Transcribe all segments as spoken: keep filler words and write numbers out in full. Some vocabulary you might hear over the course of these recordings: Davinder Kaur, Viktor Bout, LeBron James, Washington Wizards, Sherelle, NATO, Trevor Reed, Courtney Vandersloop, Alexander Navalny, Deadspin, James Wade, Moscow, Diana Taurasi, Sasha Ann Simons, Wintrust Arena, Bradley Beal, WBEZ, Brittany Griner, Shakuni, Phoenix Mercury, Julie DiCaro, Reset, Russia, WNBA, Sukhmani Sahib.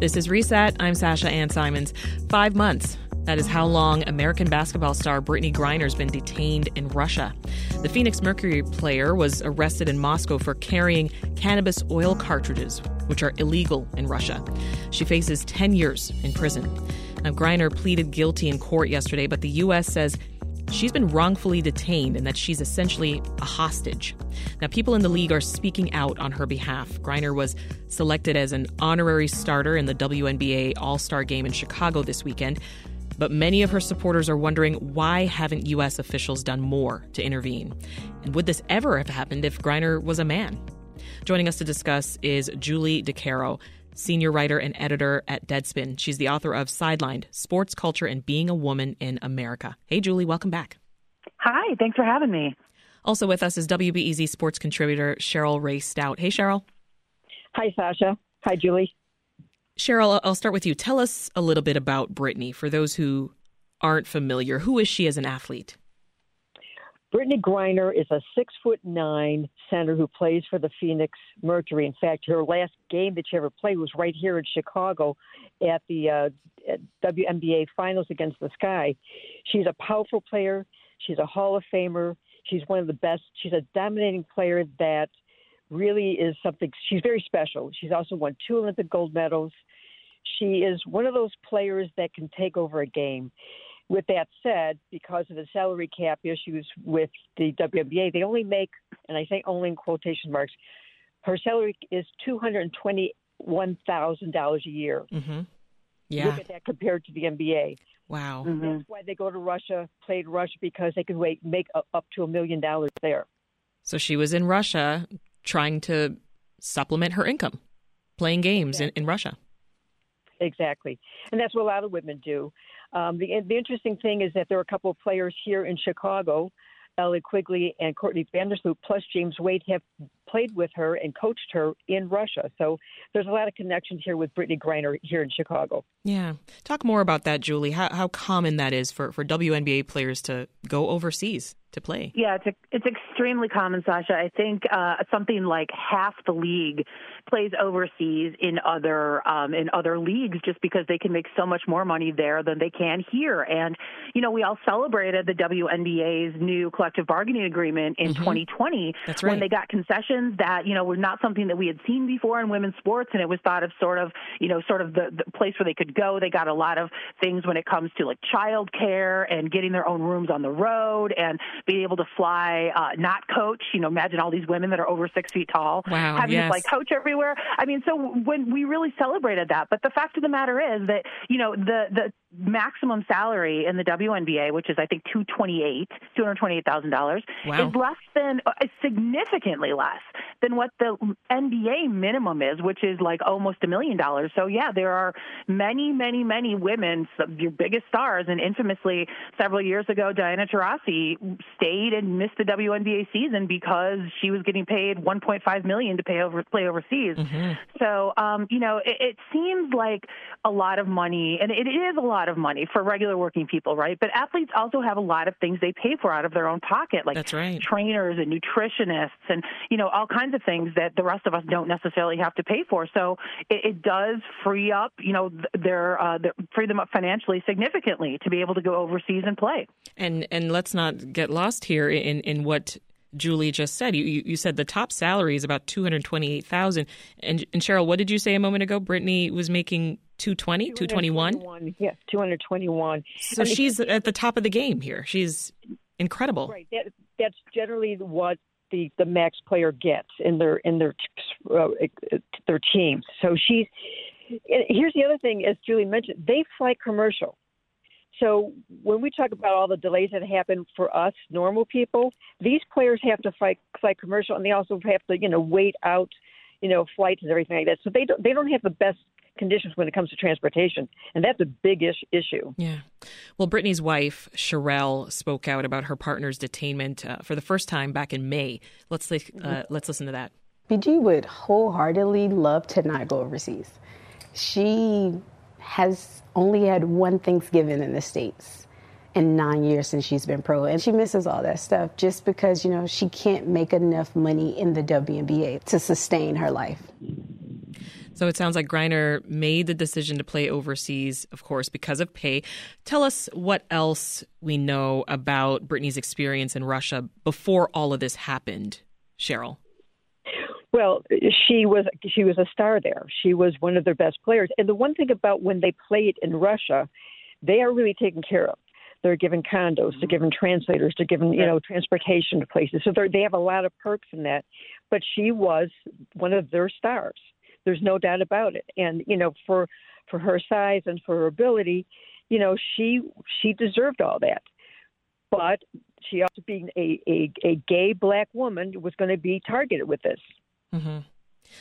This is Reset. I'm Sasha Ann Simons. Five months. That is how long American basketball star Brittany Griner's been detained in Russia. The Phoenix Mercury player was arrested in Moscow for carrying cannabis oil cartridges, which are illegal in Russia. She faces ten years in prison. Now, Griner pleaded guilty in court yesterday, but the U S says she's been wrongfully detained and that she's essentially a hostage. Now, people in the league are speaking out on her behalf. Griner was selected as an honorary starter in the W N B A All-Star Game in Chicago this weekend. But many of her supporters are wondering, why haven't U S officials done more to intervene? And would this ever have happened if Griner was a man? Joining us to discuss is Julie DiCaro, senior writer and editor at Deadspin. She's the author of Sidelined: Sports, Culture, and Being a Woman in America. Hey, Julie, welcome back. Hi, thanks for having me. Also with us is W B E Z sports contributor Cheryl Raye-Stout. Hey, Cheryl. Hi, Sasha. Hi, Julie. Cheryl, I'll start with you. Tell us a little bit about Brittany. For those who aren't familiar, who is she as an athlete? Brittany Griner is a six foot nine center who plays for the Phoenix Mercury. In fact, her last game that she ever played was right here in Chicago at the uh, at W N B A Finals against the Sky. She's a powerful player. She's a Hall of Famer. She's one of the best. She's a dominating player that really is something. She's very special. She's also won two Olympic gold medals. She is one of those players that can take over a game. With that said, because of the salary cap issues with the W N B A, they only make, and I say only in quotation marks, her salary is two hundred twenty-one thousand dollars a year. Mm-hmm. Yeah. Look at that compared to the N B A. Wow. Mm-hmm. That's why they go to Russia, play in Russia, because they can make up to a million dollars there. So she was in Russia trying to supplement her income, playing games exactly. in, in Russia. Exactly. And that's what a lot of women do. Um, the, the interesting thing is that there are a couple of players here in Chicago, Ellie Quigley and Courtney Vandersloop, plus James Wade, have played with her and coached her in Russia. So there's a lot of connections here with Brittany Griner here in Chicago. Yeah. Talk more about that, Julie, how, how common that is for, for W N B A players to go overseas to play. Yeah, it's, it's extremely common, Sasha. I think uh, something like half the league plays overseas in other um, in other leagues just because they can make so much more money there than they can here. And, you know, we all celebrated the W N B A's new collective bargaining agreement in mm-hmm. twenty twenty. That's right. When they got concessions that, you know, were not something that we had seen before in women's sports. And it was thought of sort of, you know, sort of the, the place where they could go. They got a lot of things when it comes to like child care and getting their own rooms on the road and being able to fly, uh, not coach. You know, imagine all these women that are over six feet tall wow, having yes. to fly coach everywhere. I mean, so when we really celebrated that. But the fact of the matter is that, you know, the, the maximum salary in the W N B A, which is I think two hundred twenty-eight thousand dollars, two hundred twenty-eight thousand dollars, wow. is less than, uh, significantly less than what the N B A minimum is, which is like almost a million dollars. So yeah, there are many, many, many women, your biggest stars, and infamously several years ago, Diana Taurasi stayed and missed the W N B A season because she was getting paid one point five million dollars to pay over, play overseas. Mm-hmm. So, um, you know, it, it seems like a lot of money, and it is a lot of money for regular working people, right? But athletes also have a lot of things they pay for out of their own pocket, like That's right. trainers and nutritionists and, you know, all kinds of things that the rest of us don't necessarily have to pay for. So it, it does free up, you know, their, uh, their free them up financially significantly to be able to go overseas and play. And and let's not get lost here in, in what Julie just said. You you said the top salary is about two hundred twenty-eight thousand dollars. And and Cheryl, what did you say a moment ago? Brittany was making two twenty, two twenty-one? Yeah, two hundred twenty-one. So and she's it, at the top of the game here. She's incredible. Right. That, that's generally what the, the max player gets in their in their uh, their team. So she's here's the other thing, as Julie mentioned, they fly commercial. So when we talk about all the delays that happen for us normal people, these players have to fly, fly commercial, and they also have to, you know, wait out, you know, flights and everything like that. So they don't they don't have the best conditions when it comes to transportation, and that's a big ish- issue. Yeah. Well, Brittany's wife, Sherelle, spoke out about her partner's detainment uh, for the first time back in May. Let's li- uh, let's listen to that. B G would wholeheartedly love to not go overseas. She has only had one Thanksgiving in the States in nine years since she's been pro, and she misses all that stuff just because, you know, she can't make enough money in the W N B A to sustain her life. So it sounds like Griner made the decision to play overseas, of course, because of pay. Tell us what else we know about Brittany's experience in Russia before all of this happened, Cheryl. Well, she was she was a star there. She was one of their best players. And the one thing about when they play it in Russia, they are really taken care of. They're given condos, they're given translators, they're given, you know, transportation to places. So they have a lot of perks in that. But she was one of their stars. There's no doubt about it. And, you know, for for her size and for her ability, you know, she she deserved all that. But she also, being a, a, a gay black woman, was going to be targeted with this. Mm-hmm.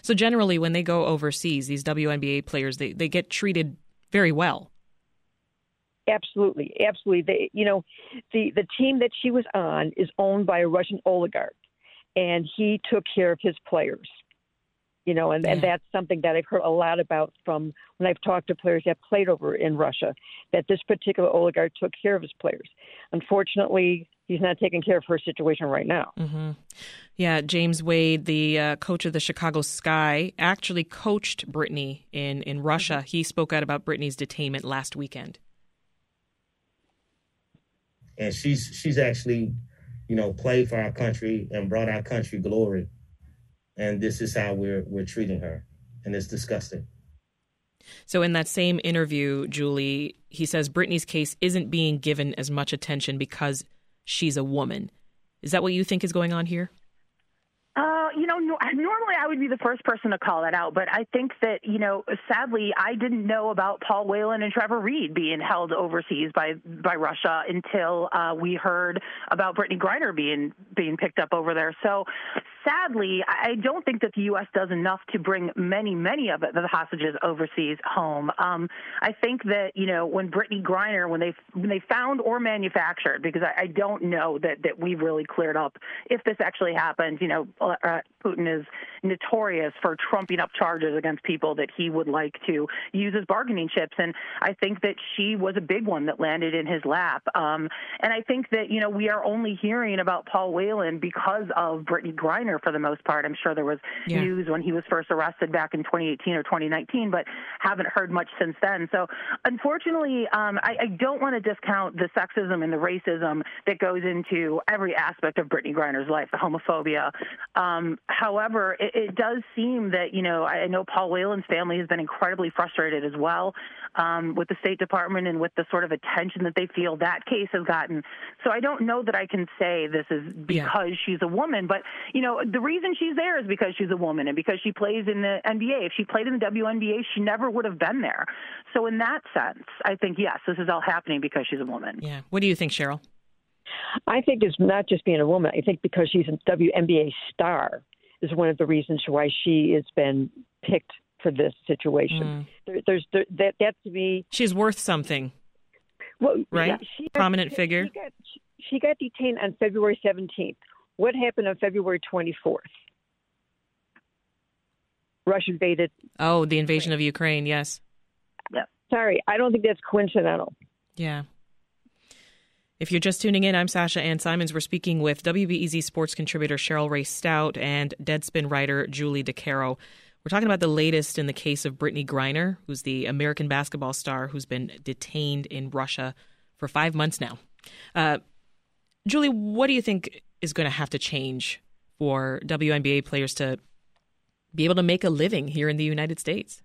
So generally, when they go overseas, these W N B A players, they, they get treated very well. Absolutely. Absolutely. They, you know, the, the team that she was on is owned by a Russian oligarch, and he took care of his players. You know, and, yeah. and that's something that I've heard a lot about from when I've talked to players that played over in Russia, that this particular oligarch took care of his players. Unfortunately, he's not taking care of her situation right now. Mm-hmm. Yeah, James Wade, the uh, coach of the Chicago Sky, actually coached Brittany in, in Russia. Mm-hmm. He spoke out about Brittany's detainment last weekend. And she's she's actually, you know, played for our country and brought our country glory. And this is how we're we're treating her. And it's disgusting. So in that same interview, Julie, he says Brittany's case isn't being given as much attention because she's a woman. Is that what you think is going on here? Uh, you know, no, normally I would be the first person to call that out, but I think that, you know, sadly, I didn't know about Paul Whelan and Trevor Reed being held overseas by, by Russia until uh, we heard about Brittany Griner being being picked up over there. So sadly, I don't think that the U S does enough to bring many, many of the hostages overseas home. Um, I think that, you know, when Brittany Griner, when they when they found or manufactured, because I, I don't know that, that we've really cleared up if this actually happened. You know, uh, Putin is notorious for trumping up charges against people that he would like to use as bargaining chips. And I think that she was a big one that landed in his lap. Um, and I think that, you know, we are only hearing about Paul Whelan because of Brittany Griner, for the most part. I'm sure there was yeah. news when he was first arrested back in twenty eighteen or twenty nineteen, but haven't heard much since then. So unfortunately, um, I, I don't want to discount the sexism and the racism that goes into every aspect of Brittany Griner's life, the homophobia. Um, however, it, it does seem that, you know, I know Paul Whelan's family has been incredibly frustrated as well um, with the State Department and with the sort of attention that they feel that case has gotten. So I don't know that I can say this is because yeah. she's a woman, but, you know, the reason she's there is because she's a woman and because she plays in the N B A. If she played in the W N B A, she never would have been there. So in that sense, I think, yes, this is all happening because she's a woman. Yeah. What do you think, Cheryl? I think it's not just being a woman. I think because she's a W N B A star is one of the reasons why she has been picked for this situation. Mm. There, there's there, that, that to me. She's worth something. Well, right? Yeah, she Prominent got, figure. She got, she got detained on February seventeenth. What happened on February twenty-fourth? Russia invaded. Oh, the invasion Ukraine. of Ukraine, yes. Yeah. Sorry, I don't think that's coincidental. Yeah. If you're just tuning in, I'm Sasha Ann Simons. We're speaking with W B E Z sports contributor Cheryl Raye-Stout and Deadspin writer Julie DiCaro. We're talking about the latest in the case of Brittany Griner, who's the American basketball star who's been detained in Russia for five months now. Uh, Julie, what do you think is going to have to change for W N B A players to be able to make a living here in the United States?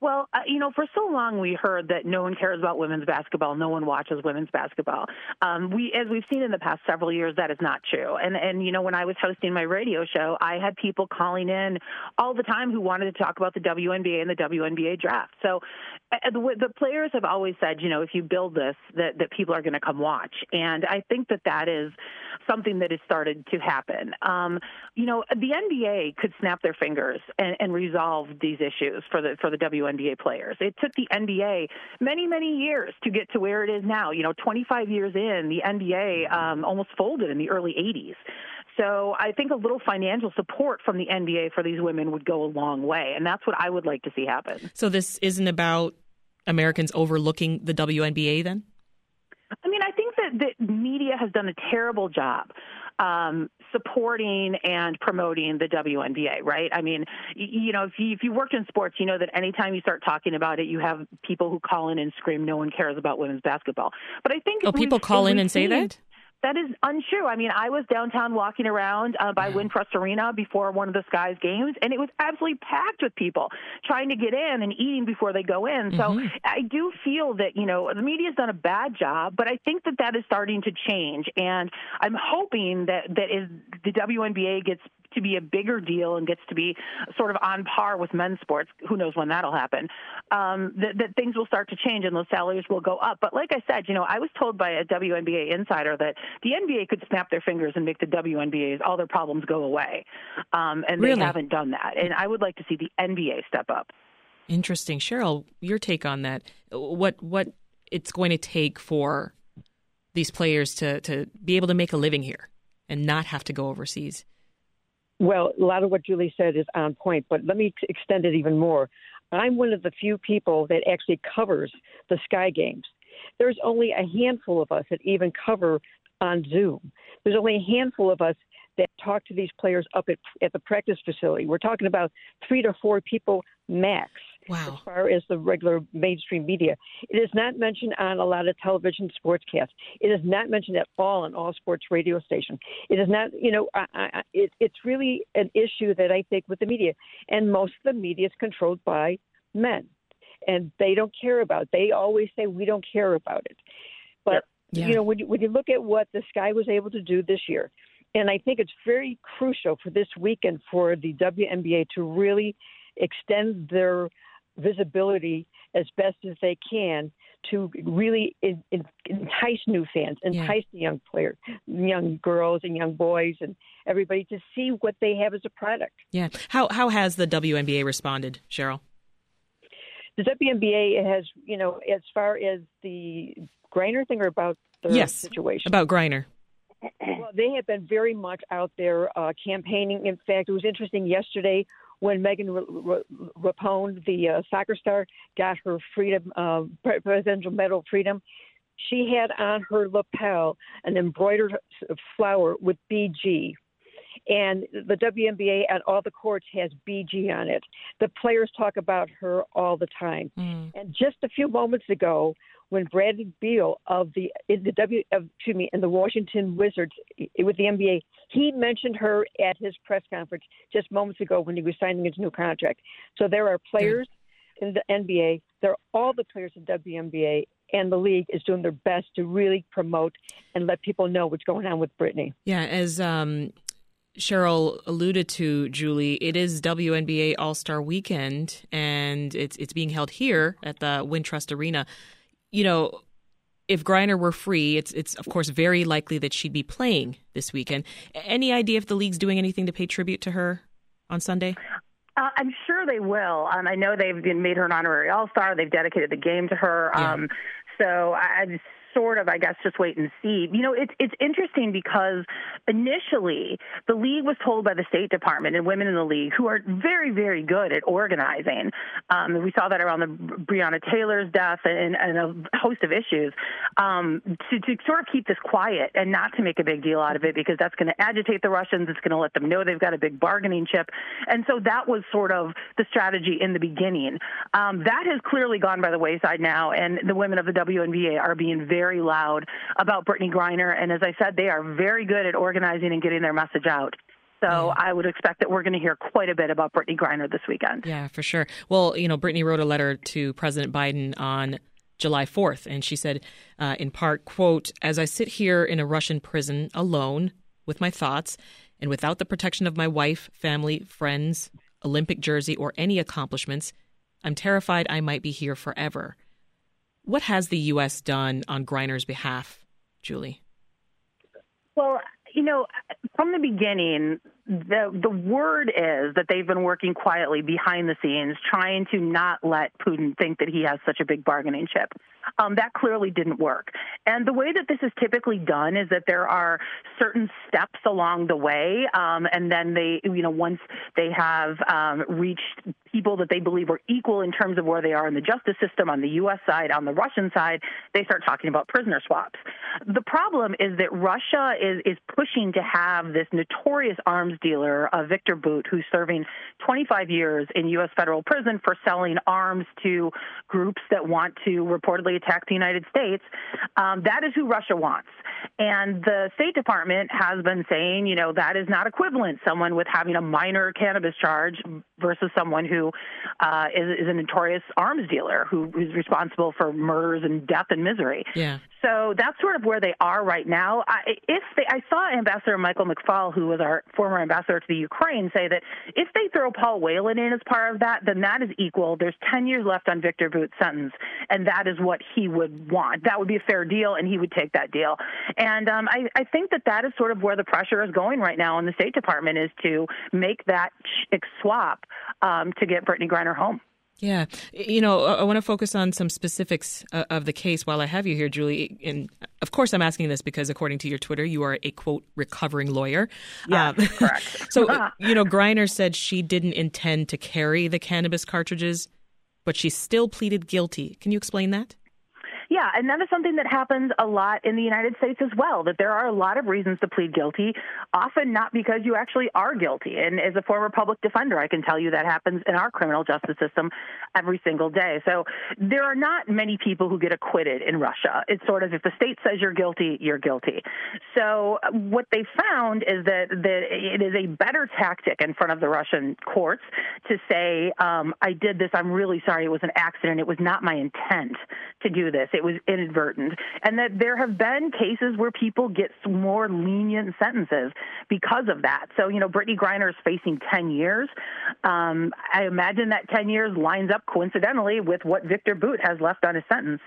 Well, uh, you know, for so long we heard that no one cares about women's basketball, no one watches women's basketball. Um, we, as we've seen in the past several years, that is not true. And, and you know, when I was hosting my radio show, I had people calling in all the time who wanted to talk about the W N B A and the W N B A draft. So uh, the, the players have always said, you know, if you build this, that, that people are going to come watch. And I think that that is something that has started to happen. Um, you know, the N B A could snap their fingers and, and resolve these issues for the for the W N B A. N B A players. It took the N B A many, many years to get to where it is now. You know, twenty-five years in, the N B A um, almost folded in the early eighties. So I think a little financial support from the N B A for these women would go a long way. And that's what I would like to see happen. So this isn't about Americans overlooking the W N B A then? I mean, I think that the media has done a terrible job. Um, supporting and promoting the W N B A, right? I mean, you know, if you, if you worked in sports, you know that anytime you start talking about it, you have people who call in and scream, no one cares about women's basketball. But I think... Oh, people call in and say that? That is untrue. I mean, I was downtown walking around uh, by Wintrust Arena before one of the Sky's games, and it was absolutely packed with people trying to get in and eating before they go in. Mm-hmm. So I do feel that, you know, the media's done a bad job, but I think that that is starting to change. And I'm hoping that, that is the W N B A gets to be a bigger deal and gets to be sort of on par with men's sports, who knows when that'll happen, um, that, that things will start to change and those salaries will go up. But like I said, you know, I was told by a W N B A insider that the N B A could snap their fingers and make the W N B A's all their problems go away. Um, and really? They haven't done that. And I would like to see the N B A step up. Interesting. Cheryl, your take on that, what, what it's going to take for these players to, to be able to make a living here and not have to go overseas. Well, a lot of what Julie said is on point, but let me extend it even more. I'm one of the few people that actually covers the Sky Games. There's only a handful of us that even cover on Zoom. There's only a handful of us that talk to these players up at, at the practice facility. We're talking about three to four people max. Wow. As far as the regular mainstream media. It is not mentioned on a lot of television sportscasts. It is not mentioned at all on all sports radio stations. It is not, you know, I, I, it, it's really an issue that I think with the media. And most of the media is controlled by men. And they don't care about it. They always say, we don't care about it. But, yeah. you know, when you, when you look at what the Sky was able to do this year, and I think it's very crucial for this weekend for the W N B A to really extend their visibility as best as they can to really in, in, entice new fans, entice yeah. the young players, young girls and young boys and everybody to see what they have as a product. Yeah. How how has the W N B A responded, Cheryl? The W N B A has, you know, as far as the Griner thing or about the yes, situation? About Griner. Well, they have been very much out there uh, campaigning. In fact, it was interesting yesterday when Megan Rapinoe, the uh, soccer star, got her freedom, uh, Presidential Medal of Freedom, she had on her lapel an embroidered flower with B G. And the W N B A at all the courts has B G on it. The players talk about her all the time. Mm. And just a few moments ago, when Bradley Beal of the in the W of, excuse me in the Washington Wizards with the N B A, he mentioned her at his press conference just moments ago when he was signing his new contract. So there are players in the N B A, there are all the players in W N B A, and the league is doing their best to really promote and let people know what's going on with Brittany. Yeah, as um, Cheryl alluded to, Julie, it is W N B A All-Star Weekend, and it's it's being held here at the Wintrust Arena. You know, if Griner were free, it's, it's of course, very likely that she'd be playing this weekend. Any idea if the league's doing anything to pay tribute to her on Sunday? Uh, I'm sure they will. Um, I know they've been made her an honorary All-Star. They've dedicated the game to her. Yeah. Um, so I, I just sort of, I guess, just wait and see. You know, it's it's interesting because initially the league was told by the State Department and women in the league, who are very, very good at organizing. Um, we saw that around the Breonna Taylor's death and, and a host of issues um, to, to sort of keep this quiet and not to make a big deal out of it because that's going to agitate the Russians. It's going to let them know they've got a big bargaining chip. And so that was sort of the strategy in the beginning. Um, that has clearly gone by the wayside now, and the women of the W N B A are being very very loud about Brittany Griner. And as I said, they are very good at organizing and getting their message out. So I would expect that we're going to hear quite a bit about Brittany Griner this weekend. Yeah, for sure. Well, you know, Brittany wrote a letter to President Biden on July fourth, and she said, uh, in part, quote, "As I sit here in a Russian prison alone with my thoughts and without the protection of my wife, family, friends, Olympic jersey, or any accomplishments, I'm terrified I might be here forever." What has the U S done on Griner's behalf, Julie? Well, you know, from the beginning, The the word is that they've been working quietly behind the scenes, trying to not let Putin think that he has such a big bargaining chip. Um, that clearly didn't work. And the way that this is typically done is that there are certain steps along the way, um, and then they, you know, once they have um, reached people that they believe are equal in terms of where they are in the justice system, on the U S side, on the Russian side, they start talking about prisoner swaps. The problem is that Russia is is pushing to have this notorious arms dealer, uh, Viktor Bout, who's serving twenty-five years in U S federal prison for selling arms to groups that want to reportedly attack the United States. Um, that is who Russia wants. And the State Department has been saying, you know, that is not equivalent, someone with having a minor cannabis charge versus someone who uh, is, is a notorious arms dealer who is responsible for murders and death and misery. Yeah. So that's sort of where they are right now. I, if they, I saw Ambassador Michael McFaul, who was our former ambassador to the Ukraine, say that if they throw Paul Whelan in as part of that, then that is equal. There's ten years left on Viktor Bout's sentence, and that is what he would want. That would be a fair deal, and he would take that deal. And um, I, I think that that is sort of where the pressure is going right now in the State Department, is to make that swap um, to get Brittany Griner home. Yeah. You know, I want to focus on some specifics of the case while I have you here, Julie. And of course, I'm asking this because, according to your Twitter, you are a, quote, recovering lawyer. Yeah, um, correct. So, you know, Griner said she didn't intend to carry the cannabis cartridges, but she still pleaded guilty. Can you explain that? Yeah, and that is something that happens a lot in the United States as well, that there are a lot of reasons to plead guilty, often not because you actually are guilty. And as a former public defender, I can tell you that happens in our criminal justice system every single day. So there are not many people who get acquitted in Russia. It's sort of if the state says you're guilty, you're guilty. So what they found is that, that it is a better tactic in front of the Russian courts to say, um, I did this, I'm really sorry, it was an accident, it was not my intent to do this. It It was inadvertent, and that there have been cases where people get more lenient sentences because of that. So, you know, Brittany Griner is facing ten years. Um, I imagine that ten years lines up coincidentally with what Viktor Bout has left on his sentence.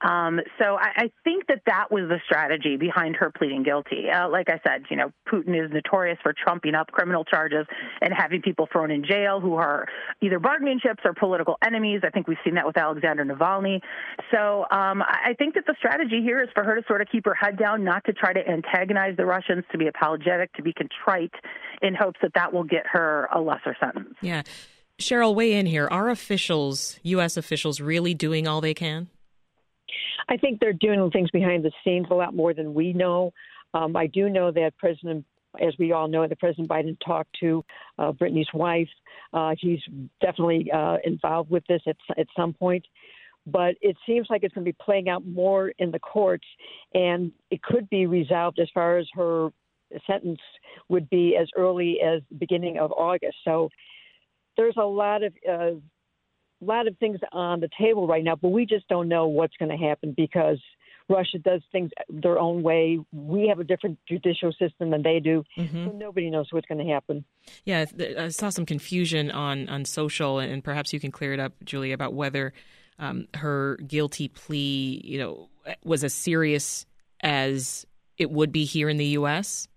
Um, so I, I think that that was the strategy behind her pleading guilty. Uh, like I said, you know, Putin is notorious for trumping up criminal charges and having people thrown in jail who are either bargaining chips or political enemies. I think we've seen that with Alexander Navalny. So, um, Um, I think that the strategy here is for her to sort of keep her head down, not to try to antagonize the Russians, to be apologetic, to be contrite, in hopes that that will get her a lesser sentence. Yeah. Cheryl, weigh in here. Are officials, U S officials, really doing all they can? I think they're doing things behind the scenes a lot more than we know. Um, I do know that President, as we all know, that President Biden talked to uh, Brittany's wife. Uh, he's definitely uh, involved with this at, at some point. But it seems like it's going to be playing out more in the courts, and it could be resolved as far as her sentence would be as early as the beginning of August. So there's a lot of uh, lot of things on the table right now, but we just don't know what's going to happen because Russia does things their own way. We have a different judicial system than they do. Mm-hmm. So nobody knows what's going to happen. Yeah, I saw some confusion on, on social, and perhaps you can clear it up, Julie, about whether Um, her guilty plea, you know, was as serious as it would be here in the U S?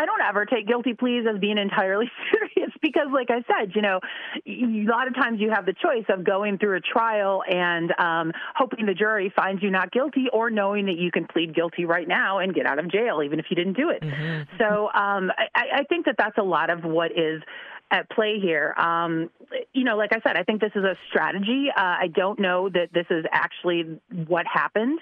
I don't ever take guilty pleas as being entirely serious because, like I said, you know, a lot of times you have the choice of going through a trial and um, hoping the jury finds you not guilty, or knowing that you can plead guilty right now and get out of jail, even if you didn't do it. Mm-hmm. So um, I, I think that that's a lot of what is at play here. Um, you know, like I said, I think this is a strategy. Uh, I don't know that this is actually what happened,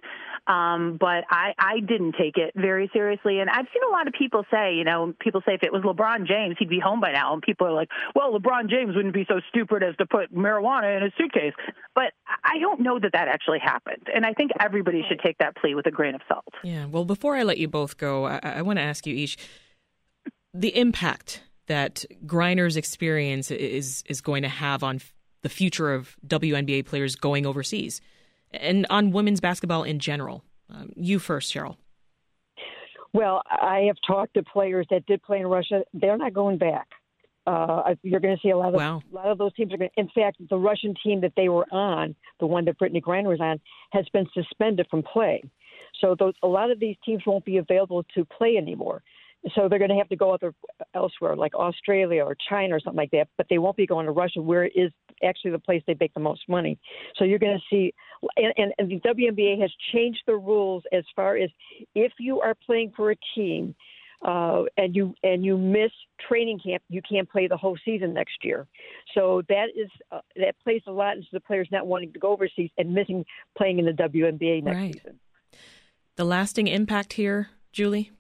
um, but I, I didn't take it very seriously. And I've seen a lot of people say, you know, people say if it was LeBron James, he'd be home by now. And people are like, well, LeBron James wouldn't be so stupid as to put marijuana in his suitcase. But I don't know that that actually happened. And I think everybody should take that plea with a grain of salt. Yeah. Well, before I let you both go, I, I want to ask you each the impact that Griner's experience is is going to have on the future of W N B A players going overseas and on women's basketball in general. Um, you first, Cheryl. Well, I have talked to players that did play in Russia. They're not going back. Uh, you're going to see a lot of wow. a lot of those teams are going to, in fact, the Russian team that they were on, the one that Brittany Griner was on, has been suspended from play. So those, a lot of these teams won't be available to play anymore. So they're going to have to go other, elsewhere, like Australia or China or something like that, but they won't be going to Russia, where is actually the place they make the most money. So you're going to see and, – and, and the W N B A has changed the rules as far as if you are playing for a team uh, and you and you miss training camp, you can't play the whole season next year. So that is uh, that plays a lot into the players not wanting to go overseas and missing playing in the W N B A next right. season. The lasting impact here, Julie?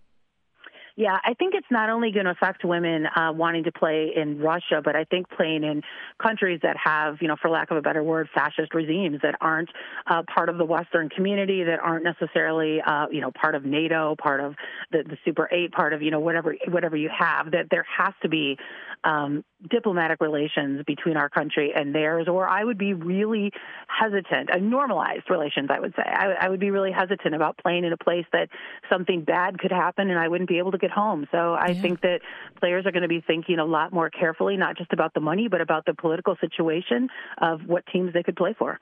Yeah, I think it's not only going to affect women uh, wanting to play in Russia, but I think playing in countries that have, you know, for lack of a better word, fascist regimes that aren't uh, part of the Western community, that aren't necessarily, uh, you know, part of NATO, part of the, the Super Eight, part of, you know, whatever whatever you have, that there has to be um, diplomatic relations between our country and theirs, or I would be really hesitant, uh, normalized relations, I would say. I, I would be really hesitant about playing in a place that something bad could happen and I wouldn't be able to get home. So I yeah. think that players are going to be thinking a lot more carefully, not just about the money, but about the political situation of what teams they could play for.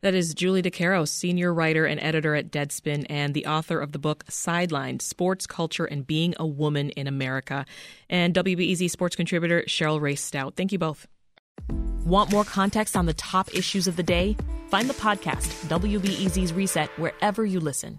That is Julie DiCaro, senior writer and editor at Deadspin and the author of the book Sidelined, Sports, Culture, and Being a Woman in America, and W B E Z sports contributor Cheryl Raye-Stout. Thank you both. Want more context on the top issues of the day? Find the podcast W B E Z's Reset wherever you listen.